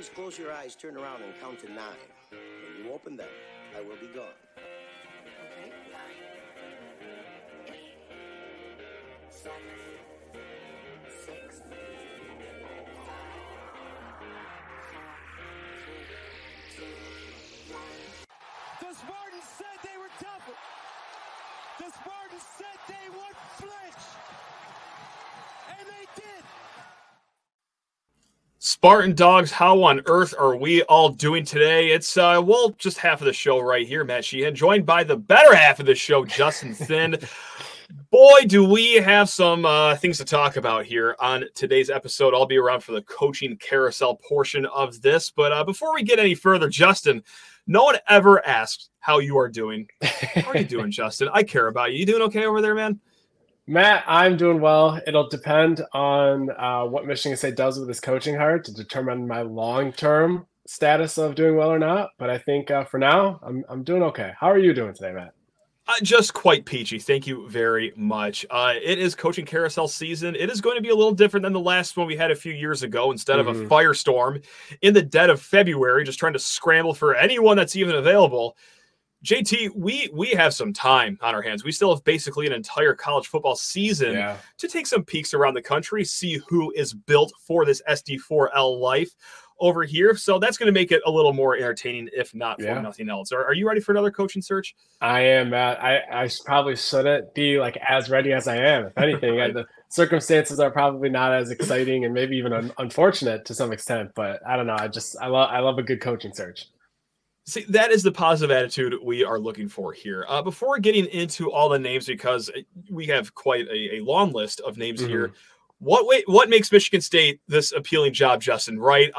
Please close your eyes, turn around, and count to 9. When you open them, I will be gone. Okay, 9, 8, 7, 6, 5, 4, 3, 2, 1. The Spartans said they were tougher. The Spartans said they would flinch. And they did. Spartan Dogs, how on earth are we all doing today? It's, well, just half of the show right here, Matt Sheehan, joined by the better half of the show, Justin Thind. Boy, do we have some things to talk about here on today's episode. I'll be around for the coaching carousel portion of this. But before we get any further, Justin, no one ever asks how you are doing. How are you doing, Justin? I care about you. You doing okay over there, man? Matt, I'm doing well. It'll depend on what Michigan State does with this coaching hire to determine my long-term status of doing well or not. But I think for now, I'm doing okay. How are you doing today, Matt? Just quite peachy. Thank you very much. It is coaching carousel season. It is going to be a little different than the last one we had a few years ago. Instead of a firestorm in the dead of February, just trying to scramble for anyone that's even available. JT, we have some time on our hands. We still have basically an entire college football season to take some peeks around the country, see who is built for this SD4L life over here. So that's going to make it a little more entertaining, if not for nothing else. Are you ready for another coaching search? I am, Matt. I probably shouldn't be like as ready as I am. If anything, the circumstances are probably not as exciting and maybe even unfortunate to some extent. But I don't know. I love a good coaching search. See, that is the positive attitude we are looking for here. Before getting into all the names, because we have quite a long list of names here, what makes Michigan State this appealing job, Justin, right?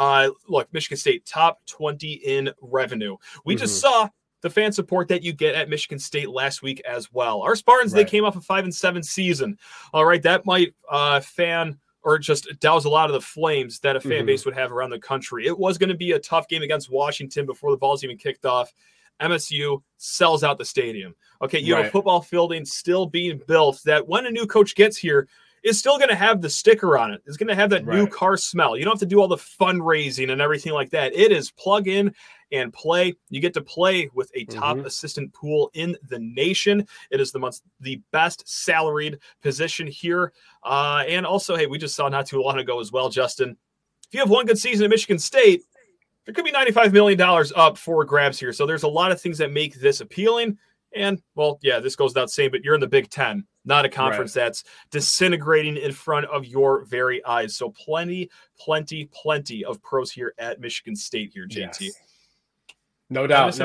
Look, Michigan State top 20 in revenue. We just saw the fan support that you get at Michigan State last week as well. Our Spartans, they came off a 5-7 season. All right, that might fan or just douse a lot of the flames that a fan base would have around the country. It was going to be a tough game against Washington before the balls even kicked off. MSU sells out the stadium. Okay, you have a football building still being built that when a new coach gets here, is still going to have the sticker on it. It's going to have that new car smell. You don't have to do all the fundraising and everything like that. It is plug in and play. You get to play with a top assistant pool in the nation. It is the best salaried position here. And also, hey, we just saw not too long ago as well, Justin, if you have one good season at Michigan State, there could be $95 million up for grabs here. So there's a lot of things that make this appealing. And, well, yeah, this goes without saying, but you're in the Big Ten, not a conference that's disintegrating in front of your very eyes. So plenty of pros here at Michigan State here, JT. Yes. No doubt.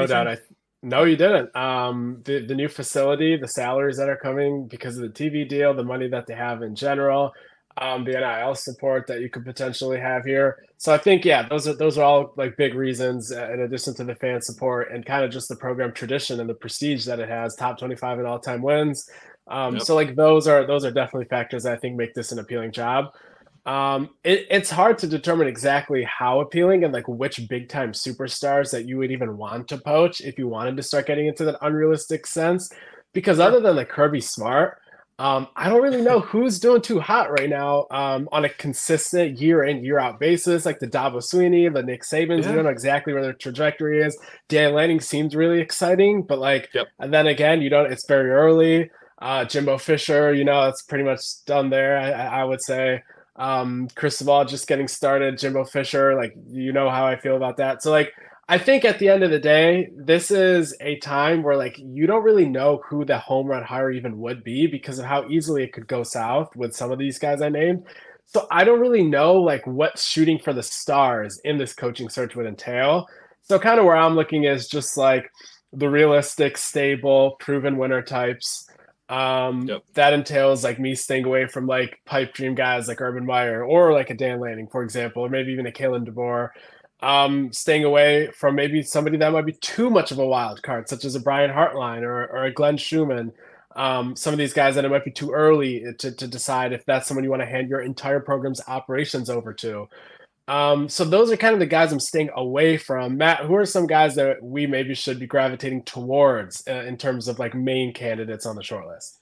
No, you didn't. The new facility, the salaries that are coming because of the TV deal, the money that they have in general, the NIL support that you could potentially have here. So I think, those are all like big reasons in addition to the fan support and kind of just the program tradition and the prestige that it has, top 25 in all-time wins. So like those are definitely factors that I think make this an appealing job. It's hard to determine exactly how appealing and like which big time superstars that you would even want to poach if you wanted to start getting into that unrealistic sense, because other than like Kirby Smart, I don't really know who's doing too hot right now on a consistent year in, year out basis, like the Dabo Swinney, the Nick Sabans. You don't know exactly where their trajectory is. Dan Lanning seems really exciting, but like, and then again, it's very early. Jimbo Fisher, it's pretty much done there. I would say, Chris Klieman just getting started, Jimbo Fisher, like, how I feel about that. So like, I think at the end of the day, this is a time where like, you don't really know who the home run hire even would be because of how easily it could go south with some of these guys I named. So I don't really know like what shooting for the stars in this coaching search would entail. So kind of where I'm looking is just like the realistic, stable, proven winner types. That entails like me staying away from like pipe dream guys like Urban Meyer or like a Dan Lanning, for example, or maybe even a Kalen DeBoer, staying away from maybe somebody that might be too much of a wild card, such as a Brian Hartline or a Glenn Schumann. Some of these guys that it might be too early to decide if that's someone you want to hand your entire program's operations over to. So those are kind of the guys I'm staying away from. Matt, who are some guys that we maybe should be gravitating towards in terms of like main candidates on the short list?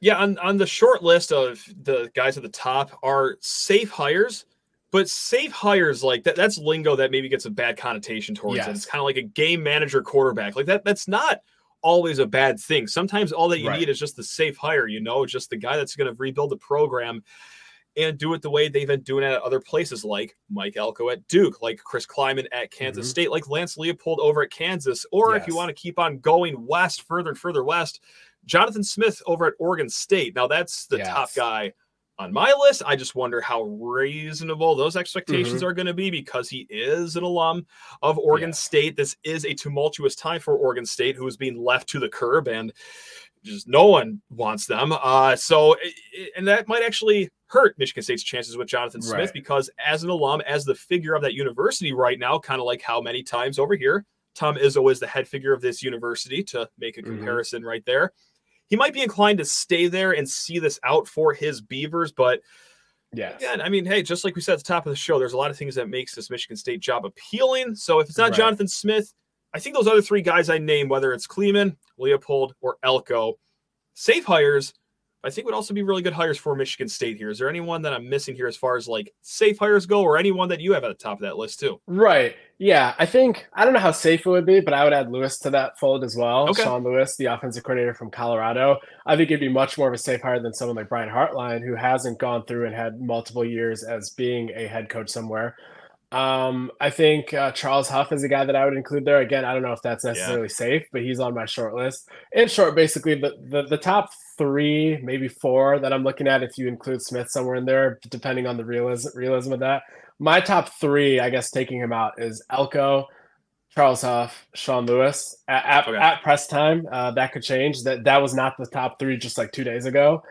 Yeah, on the short list of the guys at the top are safe hires But safe hires, like that's lingo that maybe gets a bad connotation towards it. It's kind of like a game manager quarterback. Like that's not always a bad thing. Sometimes all that you need is just the safe hire, you know, just the guy that's going to rebuild the program and do it the way they've been doing it at other places, like Mike Elko at Duke, like Chris Klieman at Kansas State, like Lance Leipold over at Kansas. Or if you want to keep on going west, further and further west, Jonathan Smith over at Oregon State. Now that's the top guy on my list. I just wonder how reasonable those expectations are going to be, because he is an alum of Oregon State. This is a tumultuous time for Oregon State, who is being left to the curb, and just no one wants them. So that might actually hurt Michigan State's chances with Jonathan Smith, because as an alum, as the figure of that university right now, kind of like how many times over here, Tom Izzo is the head figure of this university, to make a comparison right there. He might be inclined to stay there and see this out for his Beavers, but again, I mean, hey, just like we said at the top of the show, there's a lot of things that makes this Michigan State job appealing. So if it's not Jonathan Smith, I think those other three guys I named, whether it's Klieman, Leipold, or Elko, safe hires, I think would also be really good hires for Michigan State here. Is there anyone that I'm missing here as far as like safe hires go, or anyone that you have at the top of that list too? Right. Yeah. I don't know how safe it would be, but I would add Lewis to that fold as well. Okay. Sean Lewis, the offensive coordinator from Colorado. I think it'd be much more of a safe hire than someone like Brian Hartline, who hasn't gone through and had multiple years as being a head coach somewhere. I think Charles Huff is a guy that I would include there. Again, I don't know if that's necessarily safe, but he's on my short list. In short, basically, the top three, maybe four that I'm looking at, if you include Smith somewhere in there, depending on the realism of that. My top three, I guess, taking him out, is Elko, Charles Huff, Sean Lewis. At press time, that could change. That was not the top three just like 2 days ago.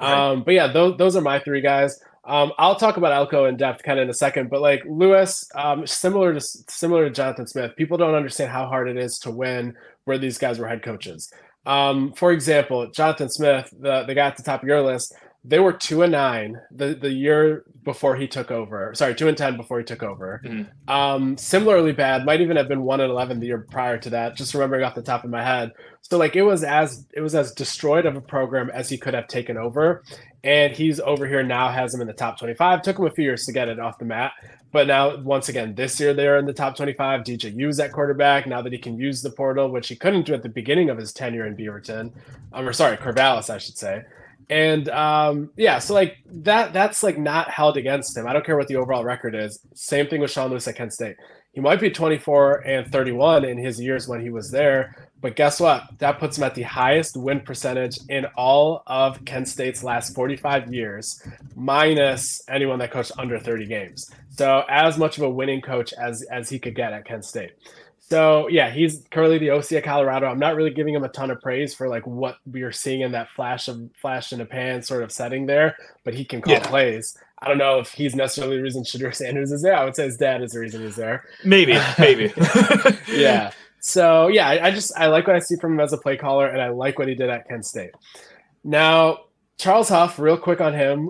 Okay. But yeah, those are my three guys. I'll talk about Elko in depth kind of in a second, but like Lewis, similar to Jonathan Smith, people don't understand how hard it is to win where these guys were head coaches. For example, Jonathan Smith, the guy at the top of your list, they were 2-9 the year before he took over. Sorry, 2-10 before he took over. Mm-hmm. Similarly bad, might even have been 1-11 the year prior to that, just remembering off the top of my head. So like it was as destroyed of a program as he could have taken over. And he's over here now, has him in the top 25. Took him a few years to get it off the mat. But now, once again, this year they're in the top 25. DJU's at quarterback now that he can use the portal, which he couldn't do at the beginning of his tenure in Beaverton. Corvallis, I should say. And so like that's like not held against him. I don't care what the overall record is. Same thing with Sean Lewis at Kent State. He might be 24-31 in his years when he was there, but guess what? That puts him at the highest win percentage in all of Kent State's last 45 years, minus anyone that coached under 30 games. So as much of a winning coach as he could get at Kent State. So yeah, he's currently the OC at Colorado. I'm not really giving him a ton of praise for like what we are seeing in that flash in the pan sort of setting there, but he can call plays. I don't know if he's necessarily the reason Shedeur Sanders is there. I would say his dad is the reason he's there. Maybe. So yeah, I like what I see from him as a play caller, and I like what he did at Kent State. Now, Charles Huff, real quick on him.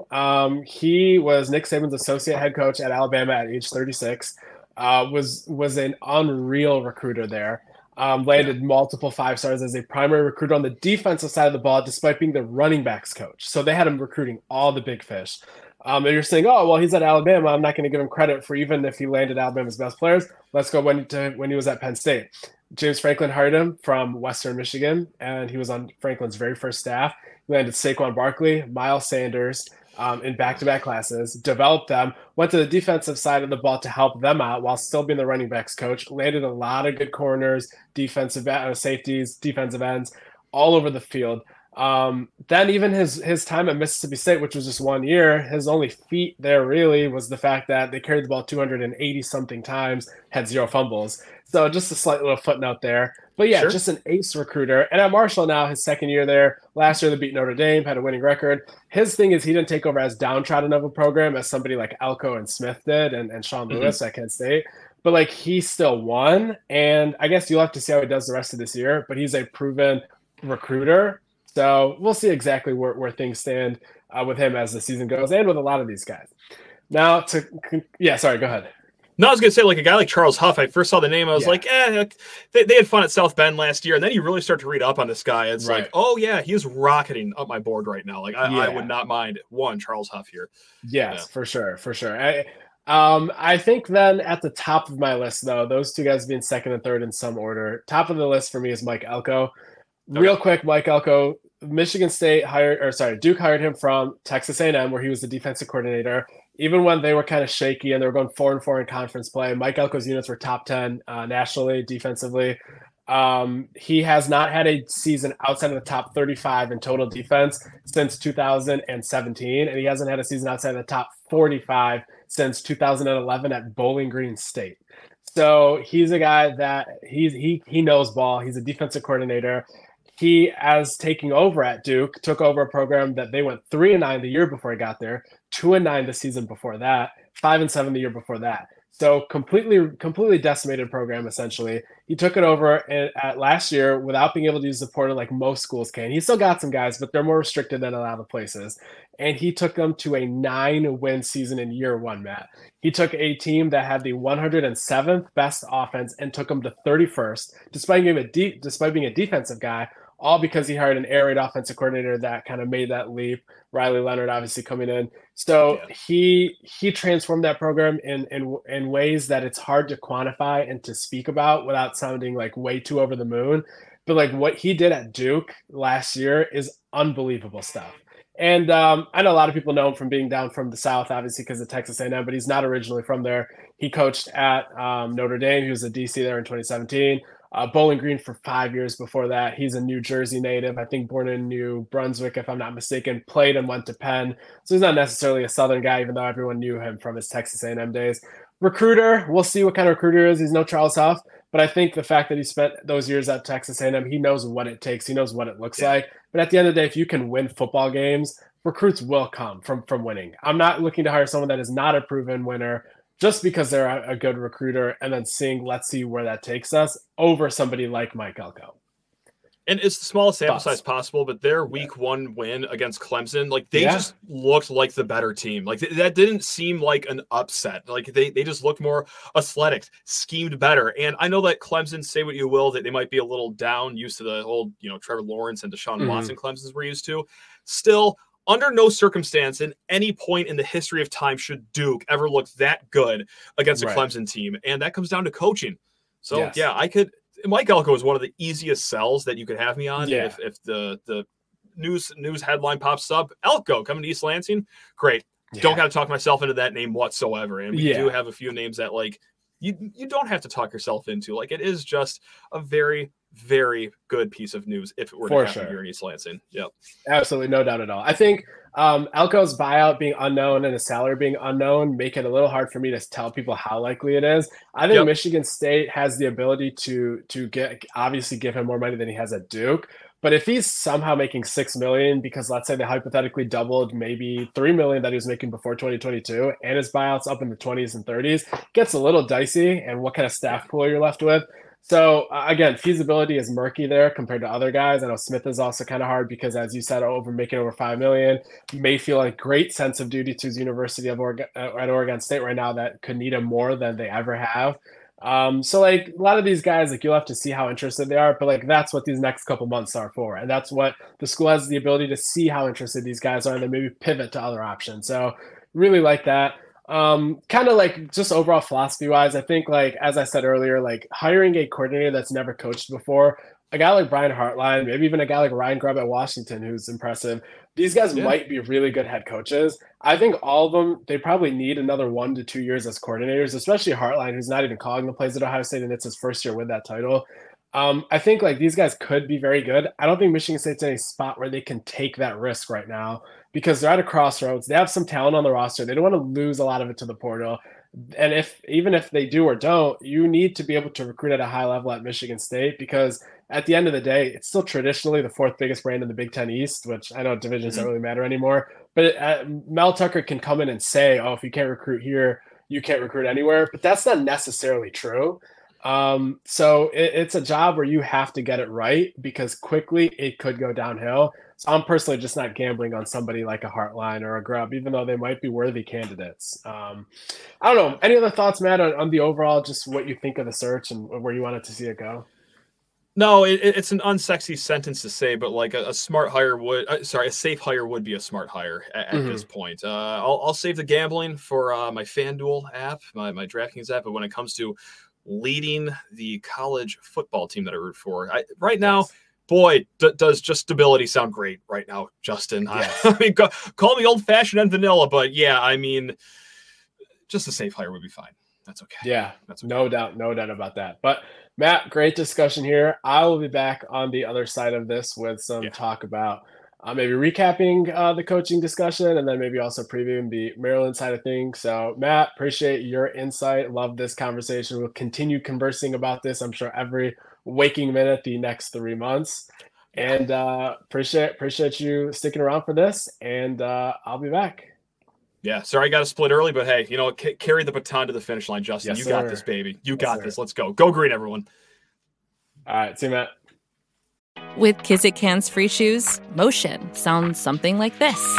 He was Nick Saban's associate head coach at Alabama at age 36. Was an unreal recruiter there. Landed multiple 5-stars as a primary recruiter on the defensive side of the ball, despite being the running backs coach. So they had him recruiting all the big fish. And you're saying, oh, well, he's at Alabama, I'm not going to give him credit for even if he landed Alabama's best players. Let's go when he was at Penn State. James Franklin hired him from Western Michigan, and he was on Franklin's very first staff. He landed Saquon Barkley, Miles Sanders, in back-to-back classes, developed them, went to the defensive side of the ball to help them out while still being the running backs coach, landed a lot of good corners, defensive safeties, defensive ends, all over the field. Then even his time at Mississippi State, which was just 1 year, his only feat there really was the fact that they carried the ball 280-something times, had 0 fumbles. So just a slight little footnote there. But yeah, just an ace recruiter. And at Marshall now, his second year there, last year they beat Notre Dame, had a winning record. His thing is he didn't take over as downtrodden of a program as somebody like Elko and Smith did and Sean Lewis at Kent State. But like he still won. And I guess you'll have to see how he does the rest of this year. But he's a proven recruiter. So we'll see exactly where things stand with him as the season goes and with a lot of these guys. Now go ahead. No, I was going to say, like, a guy like Charles Huff, I first saw the name, I was like, they had fun at South Bend last year, and then you really start to read up on this guy. It's like, oh, yeah, he's rocketing up my board right now. Like, I would not mind Charles Huff here. Yes, for sure. I think then at the top of my list, though, those two guys being second and third in some order, top of the list for me is Mike Elko. Okay. Real quick, Mike Elko, Michigan State Duke hired him from Texas A&M, where he was the defensive coordinator. Even when they were kind of shaky and they were going 4-4 in conference play, Mike Elko's units were top 10 nationally, defensively. He has not had a season outside of the top 35 in total defense since 2017, and he hasn't had a season outside of the top 45 since 2011 at Bowling Green State. So he's a guy that he knows ball. He's a defensive coordinator. He, as taking over at Duke, took over a program that they went 3-9 the year before he got there, 2-9 the season before that, 5-7 the year before that. So completely decimated program, essentially. He took it over at last year without being able to use the portal like most schools can. He still got some guys, but they're more restricted than a lot of places. And he took them to a 9-win season in year one, Matt. He took a team that had the 107th best offense and took them to 31st, despite being a defensive guy, all because he hired an air raid offensive coordinator that kind of made that leap. Riley Leonard obviously coming in. So yeah. He transformed that program in ways that it's hard to quantify and to speak about without sounding like way too over the moon. But like what he did at Duke last year is unbelievable stuff. And I know a lot of people know him from being down from the South, obviously, because of Texas A&M, but he's not originally from there. He coached at Notre Dame. He was a DC there in 2017. Bowling Green for 5 years before that. He's a New Jersey native, I think born in New Brunswick, if I'm not mistaken, played and went to Penn. So he's not necessarily a Southern guy, even though everyone knew him from his Texas A&M days. Recruiter, we'll see what kind of recruiter he is. He's no Charles Huff, but I think the fact that he spent those years at Texas A&M, he knows what it takes. He knows what it looks like. But at the end of the day, if you can win football games, recruits will come from winning. I'm not looking to hire someone that is not a proven winner just because they're a good recruiter, and then let's see where that takes us over somebody like Mike Elko. And it's the smallest sample size possible, but their week one win against Clemson, like they just looked like the better team. Like that didn't seem like an upset. Like they just looked more athletic, schemed better. And I know that Clemson, say what you will, that they might be a little down, used to the whole, Trevor Lawrence and Deshaun Watson Clemsons we're used to. Still, under no circumstance in any point in the history of time should Duke ever look that good against a Clemson team. And that comes down to coaching. So, Mike Elko is one of the easiest sells that you could have me on. Yeah. If the news headline pops up, Elko coming to East Lansing, great. Yeah. Don't have to talk myself into that name whatsoever. And we do have a few names that like you don't have to talk yourself into. Like it is just a very, very good piece of news if it were to happen here in East Lansing. Yep. Absolutely. No doubt at all. I think Elko's buyout being unknown and his salary being unknown make it a little hard for me to tell people how likely it is. I think Michigan State has the ability to get obviously give him more money than he has at Duke. But if he's somehow making $6 million, because let's say they hypothetically doubled maybe $3 million that he was making before 2022, and his buyout's up in the 20s and 30s, gets a little dicey. And what kind of staff pool you're left with. So, again, feasibility is murky there compared to other guys. I know Smith is also kind of hard because, as you said, making over $5 million. Mayfield, a great sense of duty to his University of at Oregon State right now that could need him more than they ever have. So, like, a lot of these guys, like, you'll have to see how interested they are. But, like, that's what these next couple months are for. And that's what the school has the ability to see how interested these guys are and then maybe pivot to other options. So, really like that. Kind of like just overall philosophy wise, I think like, as I said earlier, like hiring a coordinator that's never coached before, a guy like Brian Hartline, maybe even a guy like Ryan Grubb at Washington, who's impressive. These guys might be really good head coaches. I think all of them, they probably need another 1 to 2 years as coordinators, especially Hartline, who's not even calling the plays at Ohio State. And it's his first year with that title. I think like these guys could be very good. I don't think Michigan State's in a spot where they can take that risk right now because they're at a crossroads. They have some talent on the roster. They don't want to lose a lot of it to the portal. And even if they do or don't, you need to be able to recruit at a high level at Michigan State because at the end of the day, it's still traditionally the fourth biggest brand in the Big Ten East, which I know divisions don't really matter anymore. But Mel Tucker can come in and say, oh, if you can't recruit here, you can't recruit anywhere. But that's not necessarily true. So it's a job where you have to get it right because quickly it could go downhill. So I'm personally just not gambling on somebody like a Hartline or a Grubb, even though they might be worthy candidates. I don't know. Any other thoughts, Matt, on the overall, just what you think of the search and where you wanted to see it go? No, it's an unsexy sentence to say, but like a safe hire would be a smart hire at this point. I'll save the gambling for my FanDuel app, my DraftKings app. But when it comes to leading the college football team that I root for right now, boy, does just stability sound great right now, Justin? Yes. I mean, call me old fashioned and vanilla, but yeah, I mean, just a safe hire would be fine. That's okay. Yeah, that's okay. No doubt about that. But Matt, great discussion here. I will be back on the other side of this with some talk about maybe recapping the coaching discussion and then maybe also previewing the Maryland side of things. So Matt, appreciate your insight. Love this conversation. We'll continue conversing about this, I'm sure, every waking minute the next 3 months. And appreciate you sticking around for this, and I'll be back. Yeah, sorry I got to split early, but hey, you know, carry the baton to the finish line, Justin. Yes, you got this, baby. You got this. Let's go. Go green, everyone. All right, see you, Matt. With Kizik Hands Free Shoes, motion sounds something like this.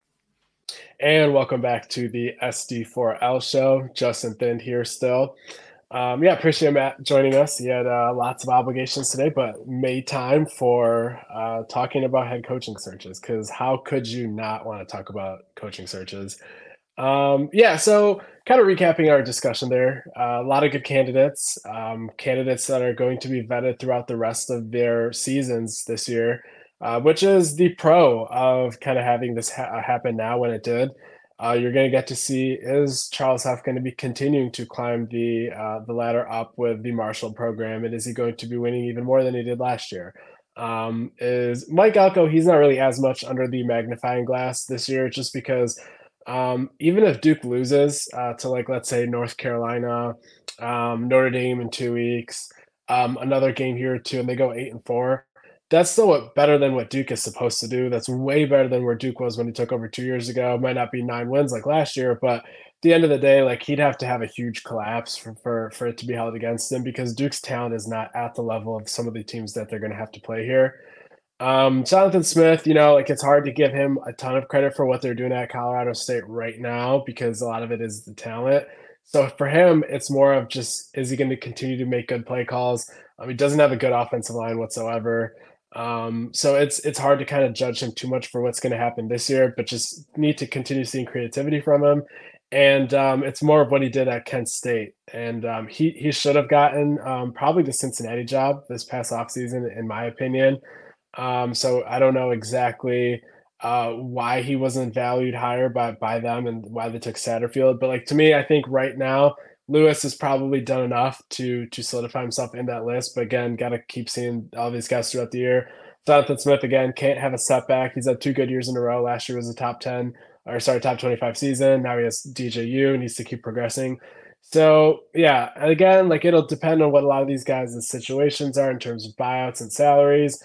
And welcome back to the SD4L show. Justin Thind here still. Appreciate Matt joining us. He had lots of obligations today, but made time for talking about head coaching searches, because how could you not want to talk about coaching searches? So kind of recapping our discussion there, a lot of good candidates, candidates that are going to be vetted throughout the rest of their seasons this year, which is the pro of kind of having this happen now when it did. You're going to get to see, is Charles Huff going to be continuing to climb the ladder up with the Marshall program? And is he going to be winning even more than he did last year? Is Mike Elko, he's not really as much under the magnifying glass this year, just because even if Duke loses to, like, let's say North Carolina, Notre Dame in 2 weeks, another game here or two, and they go 8-4, that's still better than what Duke is supposed to do. That's way better than where Duke was when he took over 2 years ago. It might not be 9 wins like last year, but at the end of the day, like, he'd have to have a huge collapse for it to be held against him, because Duke's talent is not at the level of some of the teams that they're going to have to play here. Jonathan Smith, you know, like, it's hard to give him a ton of credit for what they're doing at Colorado State right now, because a lot of it is the talent. So for him, it's more of just, is he going to continue to make good play calls? He doesn't have a good offensive line whatsoever. So it's hard to kind of judge him too much for what's going to happen this year, but just need to continue seeing creativity from him. And it's more of what he did at Kent State. And he should have gotten probably the Cincinnati job this past offseason, in my opinion. So I don't know exactly why he wasn't valued higher by them and why they took Satterfield. But, like, to me, I think right now, Lewis has probably done enough to solidify himself in that list. But again, got to keep seeing all these guys throughout the year. Jonathan Smith, again, can't have a setback. He's had 2 good years in a row. Last year was a top 25 season. Now he has DJU, needs to keep progressing. So yeah, again, like, it'll depend on what a lot of these guys' situations are in terms of buyouts and salaries.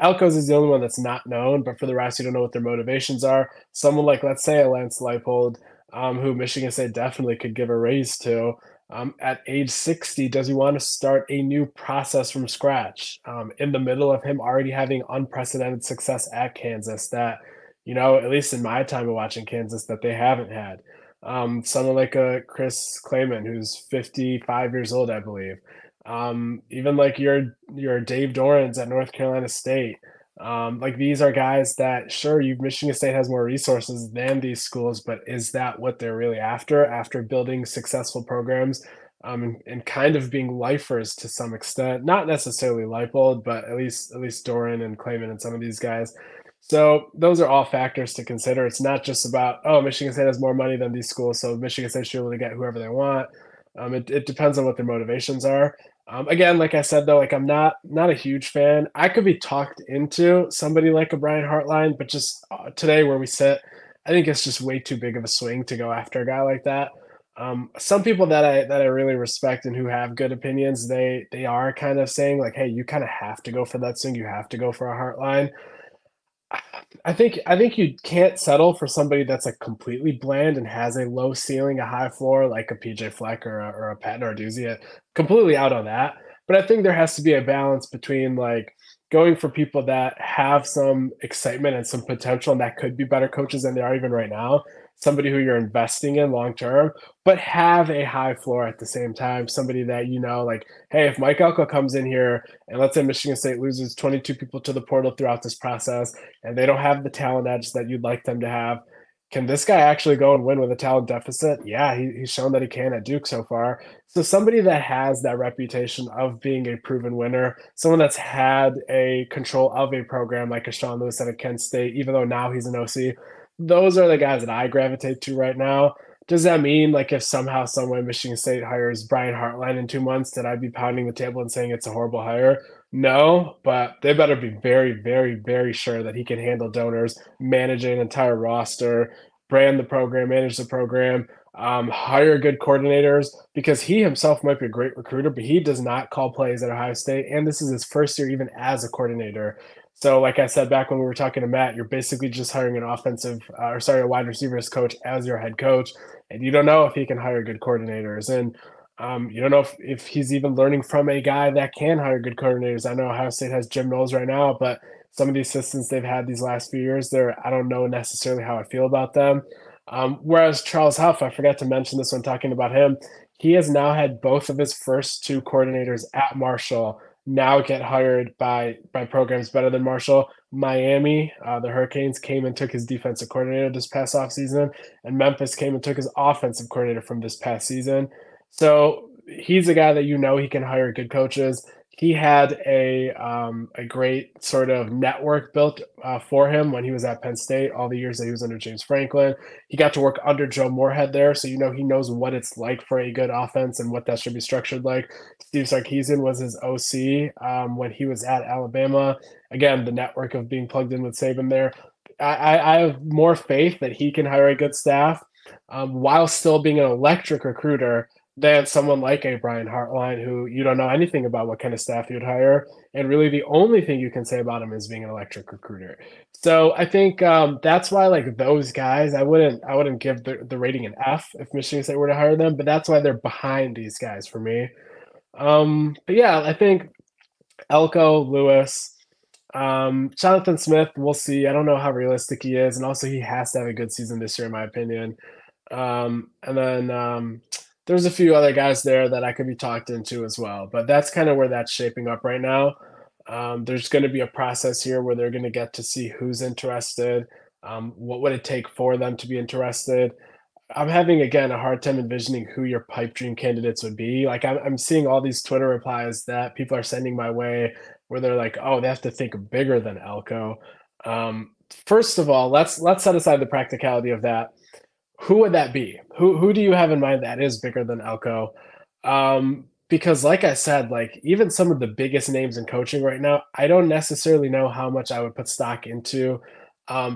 Elko's is the only one that's not known, but for the rest, you don't know what their motivations are. Someone like, let's say, a Lance Leipold, who Michigan State definitely could give a raise to, At age 60, does he want to start a new process from scratch in the middle of him already having unprecedented success at Kansas that, you know, at least in my time of watching Kansas, that they haven't had? Someone like a Chris Klieman, who's 55 years old, I believe. Even like your Dave Dorans at North Carolina State. Like these are guys that, sure, Michigan State has more resources than these schools, but is that what they're really after building successful programs and kind of being lifers to some extent? Not necessarily Leipold, but at least Doran and Klieman and some of these guys. So those are all factors to consider. It's not just about, oh, Michigan State has more money than these schools, so Michigan State should be able to get whoever they want. It depends on what their motivations are. Again, like I said, though, like I'm not a huge fan. I could be talked into somebody like a Brian Hartline, but just today where we sit, I think it's just way too big of a swing to go after a guy like that. Some people that I really respect and who have good opinions, they are kind of saying like, hey, you kind of have to go for that swing. You have to go for a Hartline. I think you can't settle for somebody that's like completely bland and has a low ceiling, a high floor, like a PJ Fleck or a Pat Narduzzi. Completely out on that. But I think there has to be a balance between like going for people that have some excitement and some potential and that could be better coaches than they are even right now. Somebody who you're investing in long term, but have a high floor at the same time. Somebody that, you know, like, hey, if Mike Elko comes in here and let's say Michigan State loses 22 people to the portal throughout this process and they don't have the talent edge that you'd like them to have, can this guy actually go and win with a talent deficit? Yeah, he's shown that he can at Duke so far. So somebody that has that reputation of being a proven winner, someone that's had a control of a program like a Sean Lewis at a Kent State, even though now he's an OC, those are the guys that I gravitate to right now. Does that mean like if somehow, some way Michigan State hires Brian Hartline in 2 months, that I'd be pounding the table and saying it's a horrible hire? No, but they better be very, very, very sure that he can handle donors, manage an entire roster, brand the program, manage the program, hire good coordinators, because he himself might be a great recruiter, but he does not call plays at Ohio State. And this is his first year even as a coordinator. So like I said, back when we were talking to Matt, you're basically just hiring an a wide receivers coach as your head coach. And you don't know if he can hire good coordinators. And you don't know if he's even learning from a guy that can hire good coordinators. I know Ohio State has Jim Knowles right now, but some of the assistants they've had these last few years there, I don't know necessarily how I feel about them. Whereas Charles Huff, I forgot to mention this when talking about him, he has now had both of his first two coordinators at Marshall now get hired by programs better than Marshall. Miami, the Hurricanes, came and took his defensive coordinator this past offseason, and Memphis came and took his offensive coordinator from this past season. So he's a guy that, you know, he can hire good coaches. He had a great sort of network built for him when he was at Penn State, all the years that he was under James Franklin. He got to work under Joe Moorhead there, so you know he knows what it's like for a good offense and what that should be structured like. Steve Sarkisian was his OC when he was at Alabama. Again, the network of being plugged in with Saban there. I have more faith that he can hire a good staff while still being an electric recruiter than someone like a Brian Hartline, who you don't know anything about what kind of staff you'd hire. And really the only thing you can say about him is being an electric recruiter. So I think that's why, like, those guys, I wouldn't give the rating an F if Michigan State were to hire them, but that's why they're behind these guys for me. But yeah, I think Elko, Lewis, Jonathan Smith, we'll see. I don't know how realistic he is. And also he has to have a good season this year, in my opinion. And then, there's a few other guys there that I could be talked into as well, but that's kind of where that's shaping up right now. There's going to be a process here where they're going to get to see who's interested. What would it take for them to be interested? I'm having, again, a hard time envisioning who your pipe dream candidates would be. Like I'm seeing all these Twitter replies that people are sending my way where they're like, oh, they have to think bigger than Elko. First of all, let's set aside the practicality of that. Who would that be? Who do you have in mind that is bigger than Elko? Because like I said, like even some of the biggest names in coaching right now, I don't necessarily know how much I would put stock into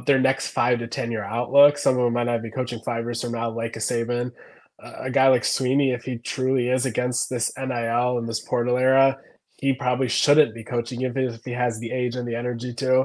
their next 5 to 10 year outlook. Some of them might not be coaching 5 years from now, like a Saban. A guy like Swinney, if he truly is against this NIL and this portal era, he probably shouldn't be coaching if he has the age and the energy to.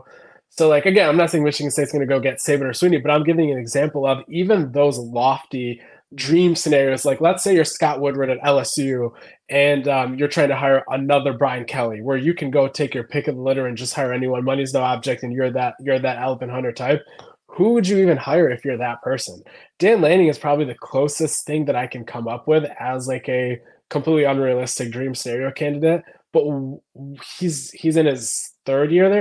So, like, again, I'm not saying Michigan State's going to go get Saban or Swinney, but I'm giving an example of even those lofty dream scenarios, like let's say you're Scott Woodward at LSU and you're trying to hire another Brian Kelly, where you can go take your pick of the litter and just hire anyone. Money's no object, and you're that elephant hunter type. Who would you even hire if you're that person? Dan Lanning is probably the closest thing that I can come up with as like a completely unrealistic dream scenario candidate, but he's in his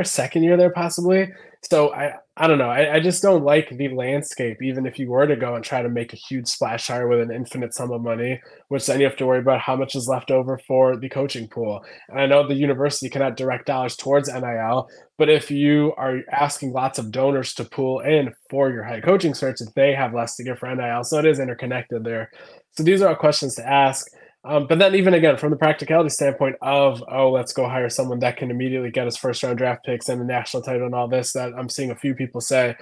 second year there possibly. So I don't know. I just don't like the landscape, even if you were to go and try to make a huge splash hire with an infinite sum of money, which then you have to worry about how much is left over for the coaching pool. And I know the university cannot direct dollars towards NIL, but if you are asking lots of donors to pool in for your head coaching search, if they have less to give for NIL, so it is interconnected there. So these are our questions to ask. But then even again, from the practicality standpoint of, let's go hire someone that can immediately get us first-round draft picks and a national title and all this, that I'm seeing a few people say,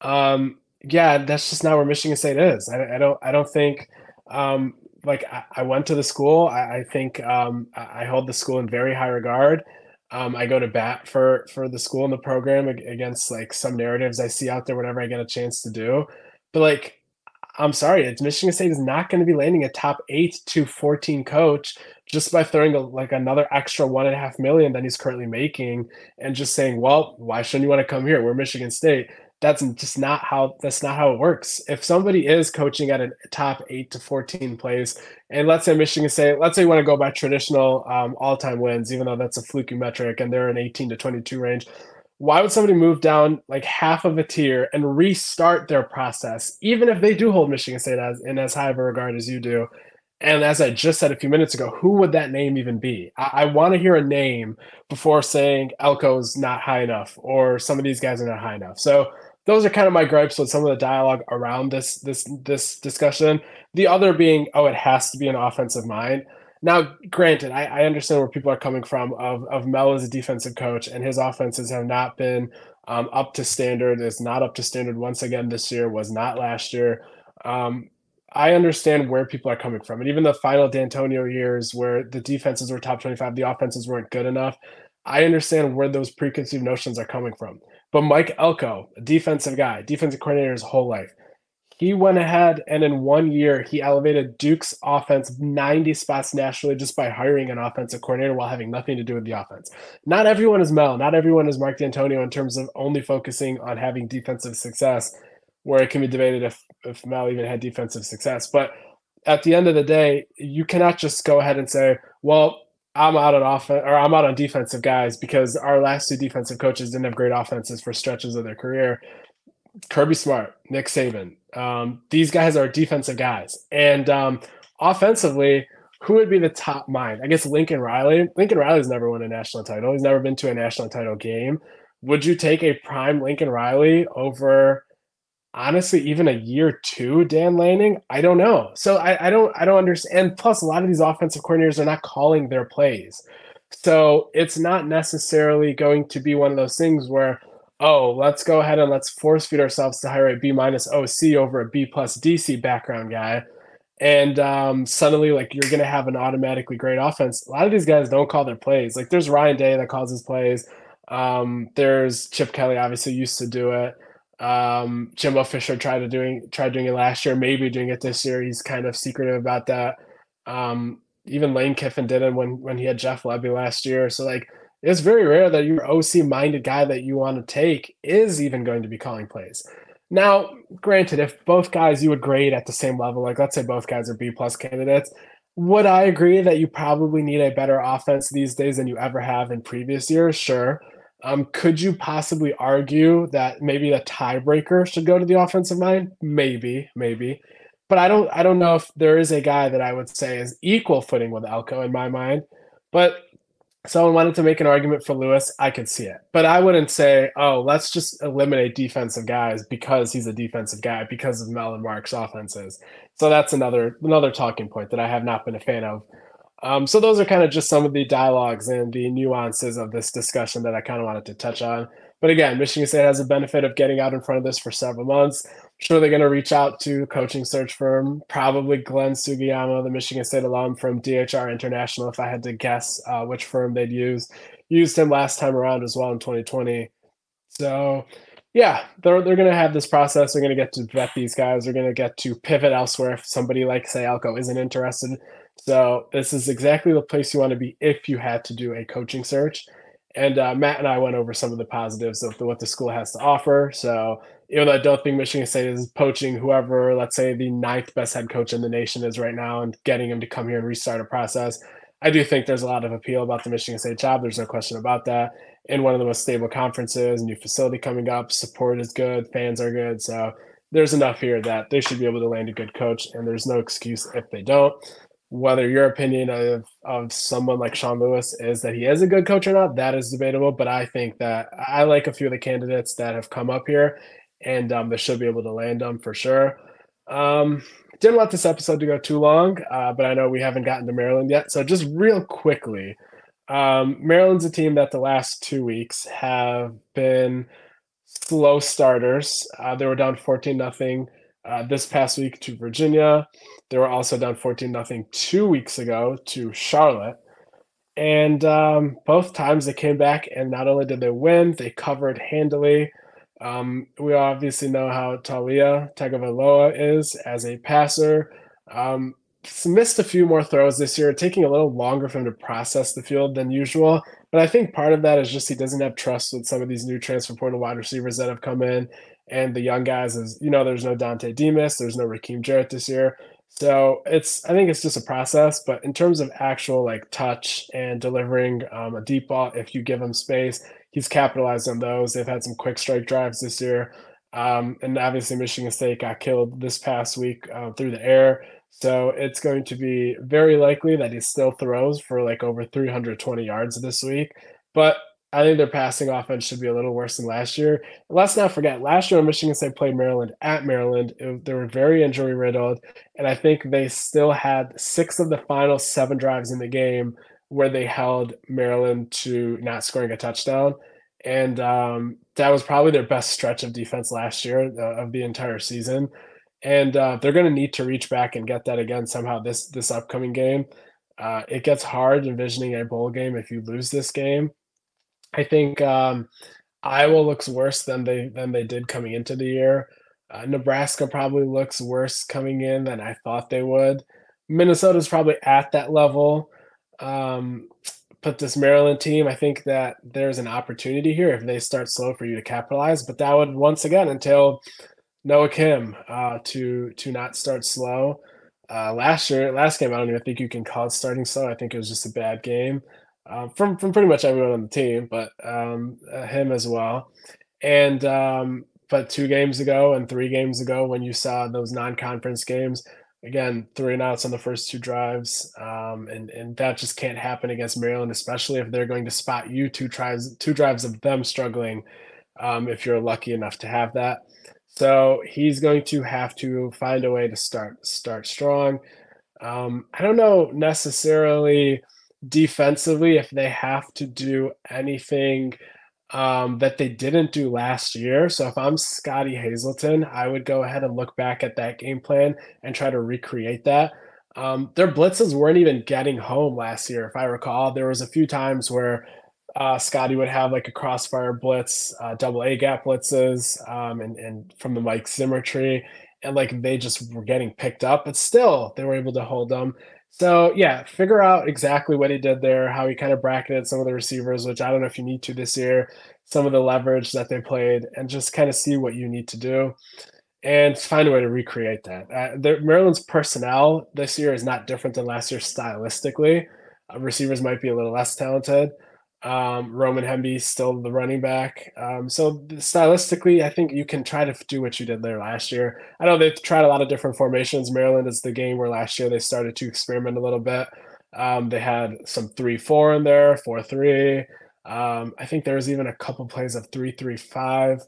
that's just not where Michigan State is. I went to the school. I think I hold the school in very high regard. I go to bat for the school and the program against like some narratives I see out there whenever I get a chance to do. But like, I'm sorry, it's Michigan State is not going to be landing a top 8 to 14 coach just by throwing another extra $1.5 million than he's currently making and just saying, well, why shouldn't you want to come here? We're Michigan State. That's not how it works. If somebody is coaching at a top 8 to 14 place, and let's say Michigan State, let's say you want to go by traditional all-time wins, even though that's a fluky metric, and they're in 18 to 22 range. Why would somebody move down like half of a tier and restart their process, even if they do hold Michigan State as high of a regard as you do? And as I just said a few minutes ago, who would that name even be? I want to hear a name before saying Elko's not high enough or some of these guys are not high enough. So those are kind of my gripes with some of the dialogue around this discussion. The other being, it has to be an offensive mind. Now, granted, I understand where people are coming from of Mel as a defensive coach, and his offenses have not been up to standard. It's not up to standard once again this year, was not last year. I understand where people are coming from. And even the final D'Antonio years where the defenses were top 25, the offenses weren't good enough, I understand where those preconceived notions are coming from. But Mike Elko, a defensive guy, defensive coordinator his whole life, he went ahead and in 1 year, he elevated Duke's offense 90 spots nationally just by hiring an offensive coordinator while having nothing to do with the offense. Not everyone is Mel. Not everyone is Mark D'Antonio in terms of only focusing on having defensive success, where it can be debated if Mel even had defensive success. But at the end of the day, you cannot just go ahead and say, well, I'm out on offense, or I'm out on defensive guys because our last two defensive coaches didn't have great offenses for stretches of their career. Kirby Smart, Nick Saban, these guys are defensive guys. And offensively, who would be the top mind? I guess Lincoln Riley. Lincoln Riley's never won a national title. He's never been to a national title game. Would you take a prime Lincoln Riley over, honestly, even a year two Dan Lanning? I don't know. So I don't understand. Plus, a lot of these offensive coordinators are not calling their plays. So it's not necessarily going to be one of those things where, let's go ahead and let's force feed ourselves to hire a B- OC over a B+ DC background guy. And suddenly, you're going to have an automatically great offense. A lot of these guys don't call their plays. Like, there's Ryan Day that calls his plays. There's Chip Kelly, obviously, used to do it. Jimbo Fisher tried doing it last year, maybe doing it this year. He's kind of secretive about that. Even Lane Kiffin did it when he had Jeff Lebby last year. So, it's very rare that your OC-minded guy that you want to take is even going to be calling plays. Now, granted, if both guys you would grade at the same level, let's say both guys are B+ candidates, would I agree that you probably need a better offense these days than you ever have in previous years? Sure. Could you possibly argue that maybe the tiebreaker should go to the offensive mind? Maybe. But I don't know if there is a guy that I would say is equal footing with Elko in my mind. But someone wanted to make an argument for Lewis, I could see it. But I wouldn't say, let's just eliminate defensive guys because he's a defensive guy because of Mel and Mark's offenses. So that's another talking point that I have not been a fan of. So those are kind of just some of the dialogues and the nuances of this discussion that I kind of wanted to touch on. But again, Michigan State has the benefit of getting out in front of this for several months. I'm sure they're going to reach out to coaching search firm, probably Glenn Sugiyama, the Michigan State alum from DHR International, if I had to guess which firm they'd use. Used him last time around as well in 2020. So Yeah, they're going to have this process. They're going to get to vet these guys. They're going to get to pivot elsewhere if somebody like, say, Elko isn't interested. So this is exactly the place you want to be if you had to do a coaching search. And Matt and I went over some of the positives of what the school has to offer. So even though I don't think Michigan State is poaching whoever, let's say, the 9th best head coach in the nation is right now and getting him to come here and restart a process, I do think there's a lot of appeal about the Michigan State job. There's no question about that. In one of the most stable conferences, new facility coming up, support is good, fans are good. So there's enough here that they should be able to land a good coach, and there's no excuse if they don't. Whether your opinion of someone like Sean Lewis is that he is a good coach or not, that is debatable. But I think that I like a few of the candidates that have come up here, and they should be able to land them for sure. Didn't want this episode to go too long, but I know we haven't gotten to Maryland yet. So just real quickly, Maryland's a team that the last 2 weeks have been slow starters. They were down 14-0. This past week to Virginia. They were also down 14-0 2 weeks ago to Charlotte. And both times they came back, and not only did they win, they covered handily. We obviously know how Talia Tagovailoa is as a passer. Missed a few more throws this year, taking a little longer for him to process the field than usual. But I think part of that is just he doesn't have trust with some of these new transfer portal wide receivers that have come in. And the young guys is, you know, there's no Dante Demas, there's no Rakeem Jarrett this year. So I think it's just a process, but in terms of actual like touch and delivering a deep ball, if you give him space, he's capitalized on those. They've had some quick strike drives this year. And obviously Michigan State got killed this past week through the air. So it's going to be very likely that he still throws for like over 320 yards this week. But I think their passing offense should be a little worse than last year. Let's not forget, last year when Michigan State played Maryland at Maryland, they were very injury-riddled, and I think they still had 6 of the final 7 drives in the game where they held Maryland to not scoring a touchdown. And that was probably their best stretch of defense last year of the entire season. And they're going to need to reach back and get that again somehow this upcoming game. It gets hard envisioning a bowl game if you lose this game. I think Iowa looks worse than they did coming into the year. Nebraska probably looks worse coming in than I thought they would. Minnesota's probably at that level. But this Maryland team, I think that there's an opportunity here if they start slow for you to capitalize. But that would, once again, entail Noah Kim to not start slow. Last game, I don't even think you can call it starting slow. I think it was just a bad game. From pretty much everyone on the team, but him as well. And but 2 games ago and 3 games ago when you saw those non-conference games, again, 3 and outs on the first 2 drives, and that just can't happen against Maryland, especially if they're going to spot you 2 drives of them struggling if you're lucky enough to have that. So he's going to have to find a way to start strong. I don't know necessarily – defensively if they have to do anything that they didn't do last year. So if I'm Scotty Hazelton, I would go ahead and look back at that game plan and try to recreate that. Their blitzes weren't even getting home last year. If I recall, there was a few times where Scotty would have like a crossfire blitz, double A gap blitzes and from the Mike Zimmer tree, and like they just were getting picked up, but still they were able to hold them. So, yeah, figure out exactly what he did there, how he kind of bracketed some of the receivers, which I don't know if you need to this year, some of the leverage that they played, and just kind of see what you need to do and find a way to recreate that. Maryland's personnel this year is not different than last year stylistically. Receivers might be a little less talented. Roman Hemby still the running back. So stylistically, I think you can try to do what you did there last year. I know they've tried a lot of different formations. Maryland is the game where last year they started to experiment a little bit. They had some 3-4 in there, 4-3. I think there was even a couple plays of 3-3-5.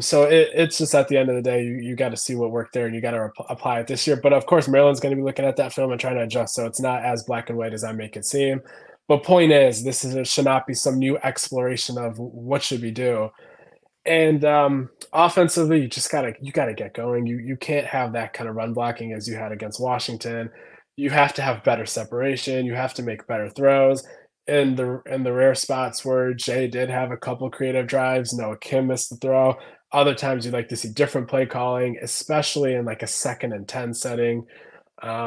So it's just at the end of the day, you got to see what worked there and you got to apply it this year. But of course, Maryland's going to be looking at that film and trying to adjust. So it's not as black and white as I make it seem. But point is, it should not be some new exploration of what should we do. And offensively, you gotta get going. You can't have that kind of run blocking as you had against Washington. You have to have better separation. You have to make better throws. in the rare spots where Jay did have a couple creative drives, Noah Kim missed the throw. Other times you'd like to see different play calling, especially in like a 2nd and 10 setting,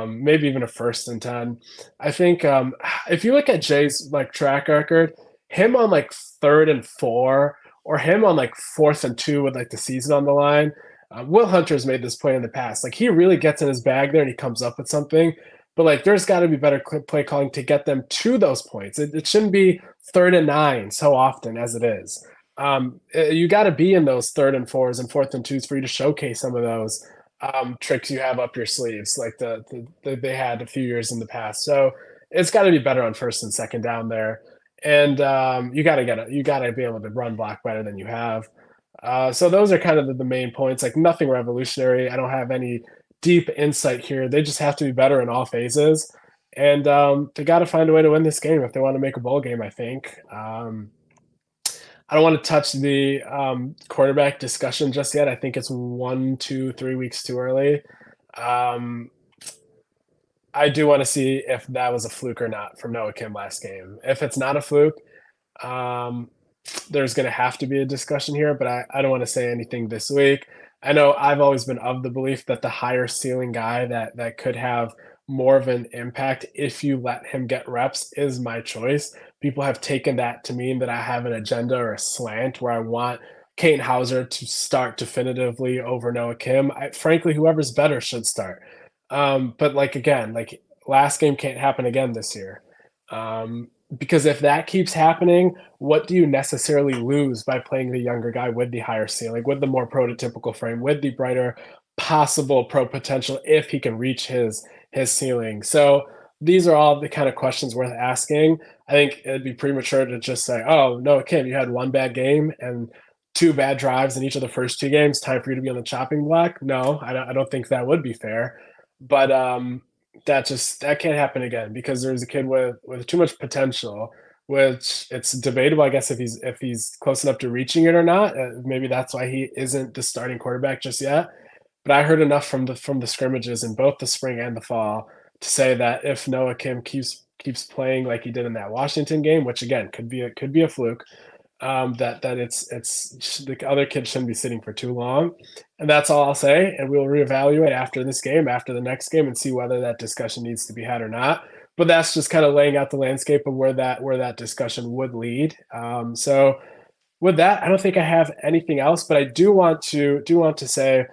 maybe even a 1st and 10. I think if you look at Jay's like track record, him on like 3rd and 4 or him on like 4th and 2 with like the season on the line. Will Hunter's made this play in the past. Like he really gets in his bag there and he comes up with something. But like there's got to be better play calling to get them to those points. It shouldn't be 3rd and 9 so often as it is. You got to be in those 3rd and 4s and 4th and 2s for you to showcase some of those tricks you have up your sleeves, like they had a few years in the past. So it's got to be better on 1st and 2nd down there. And you got to be able to run block better than you have. So those are kind of the main points, like nothing revolutionary. I don't have any deep insight here. They just have to be better in all phases. And they got to find a way to win this game if they want to make a bowl game, I think. I don't want to touch the quarterback discussion just yet. I think it's 1, 2, 3 weeks too early. I do want to see if that was a fluke or not from Noah Kim last game. If it's not a fluke, there's going to have to be a discussion here, but I don't want to say anything this week. I know I've always been of the belief that the higher ceiling guy that could have more of an impact if you let him get reps is my choice. People have taken that to mean that I have an agenda or a slant where I want Kane Hauser to start definitively over Noah Kim. Frankly, whoever's better should start. But like, again, like last game can't happen again this year. Because if that keeps happening, what do you necessarily lose by playing the younger guy with the higher ceiling, with the more prototypical frame, with the brighter possible pro potential if he can reach his ceiling? So these are all the kind of questions worth asking. I think it'd be premature to just say, oh, no, Kim, you had one bad game and 2 bad drives in each of the first 2 games. Time for you to be on the chopping block. No, I don't think that would be fair. But that can't happen again because there's a kid with too much potential, which it's debatable, I guess, if he's close enough to reaching it or not. Maybe that's why he isn't the starting quarterback just yet. But I heard enough from the scrimmages in both the spring and the fall to say that if Noah Kim keeps playing like he did in that Washington game, which again could be a fluke, that it's the other kid shouldn't be sitting for too long. And that's all I'll say. And we'll reevaluate after this game, after the next game, and see whether that discussion needs to be had or not. But that's just kind of laying out the landscape of where that discussion would lead. So with that, I don't think I have anything else, but I do want to say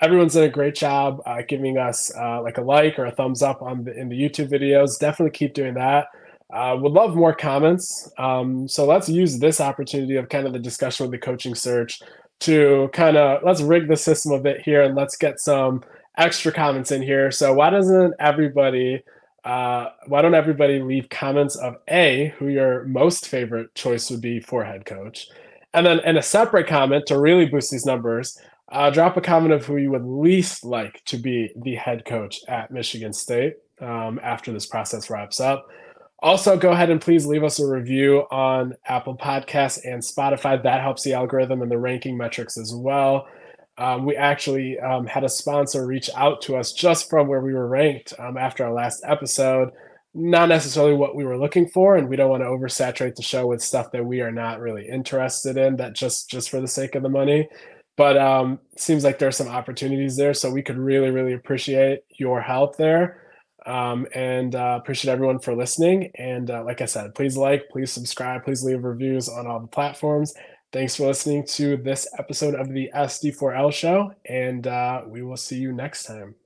everyone's done a great job giving us like a like or a thumbs up in the YouTube videos. Definitely keep doing that. Would love more comments. So let's use this opportunity of kind of the discussion with the coaching search to kind of let's rig the system a bit here and let's get some extra comments in here. So why don't everybody leave comments of A, who your most favorite choice would be for head coach. And then in a separate comment to really boost these numbers, drop a comment of who you would least like to be the head coach at Michigan State after this process wraps up. Also, go ahead and please leave us a review on Apple Podcasts and Spotify. That helps the algorithm and the ranking metrics as well. We actually had a sponsor reach out to us just from where we were ranked after our last episode. Not necessarily what we were looking for, and we don't want to oversaturate the show with stuff that we are not really interested in, that just for the sake of the money. But seems like there's some opportunities there, so we could really, really appreciate your help there. And appreciate everyone for listening. And like I said, please like, please subscribe, please leave reviews on all the platforms. Thanks for listening to this episode of the SD4L Show, and we will see you next time.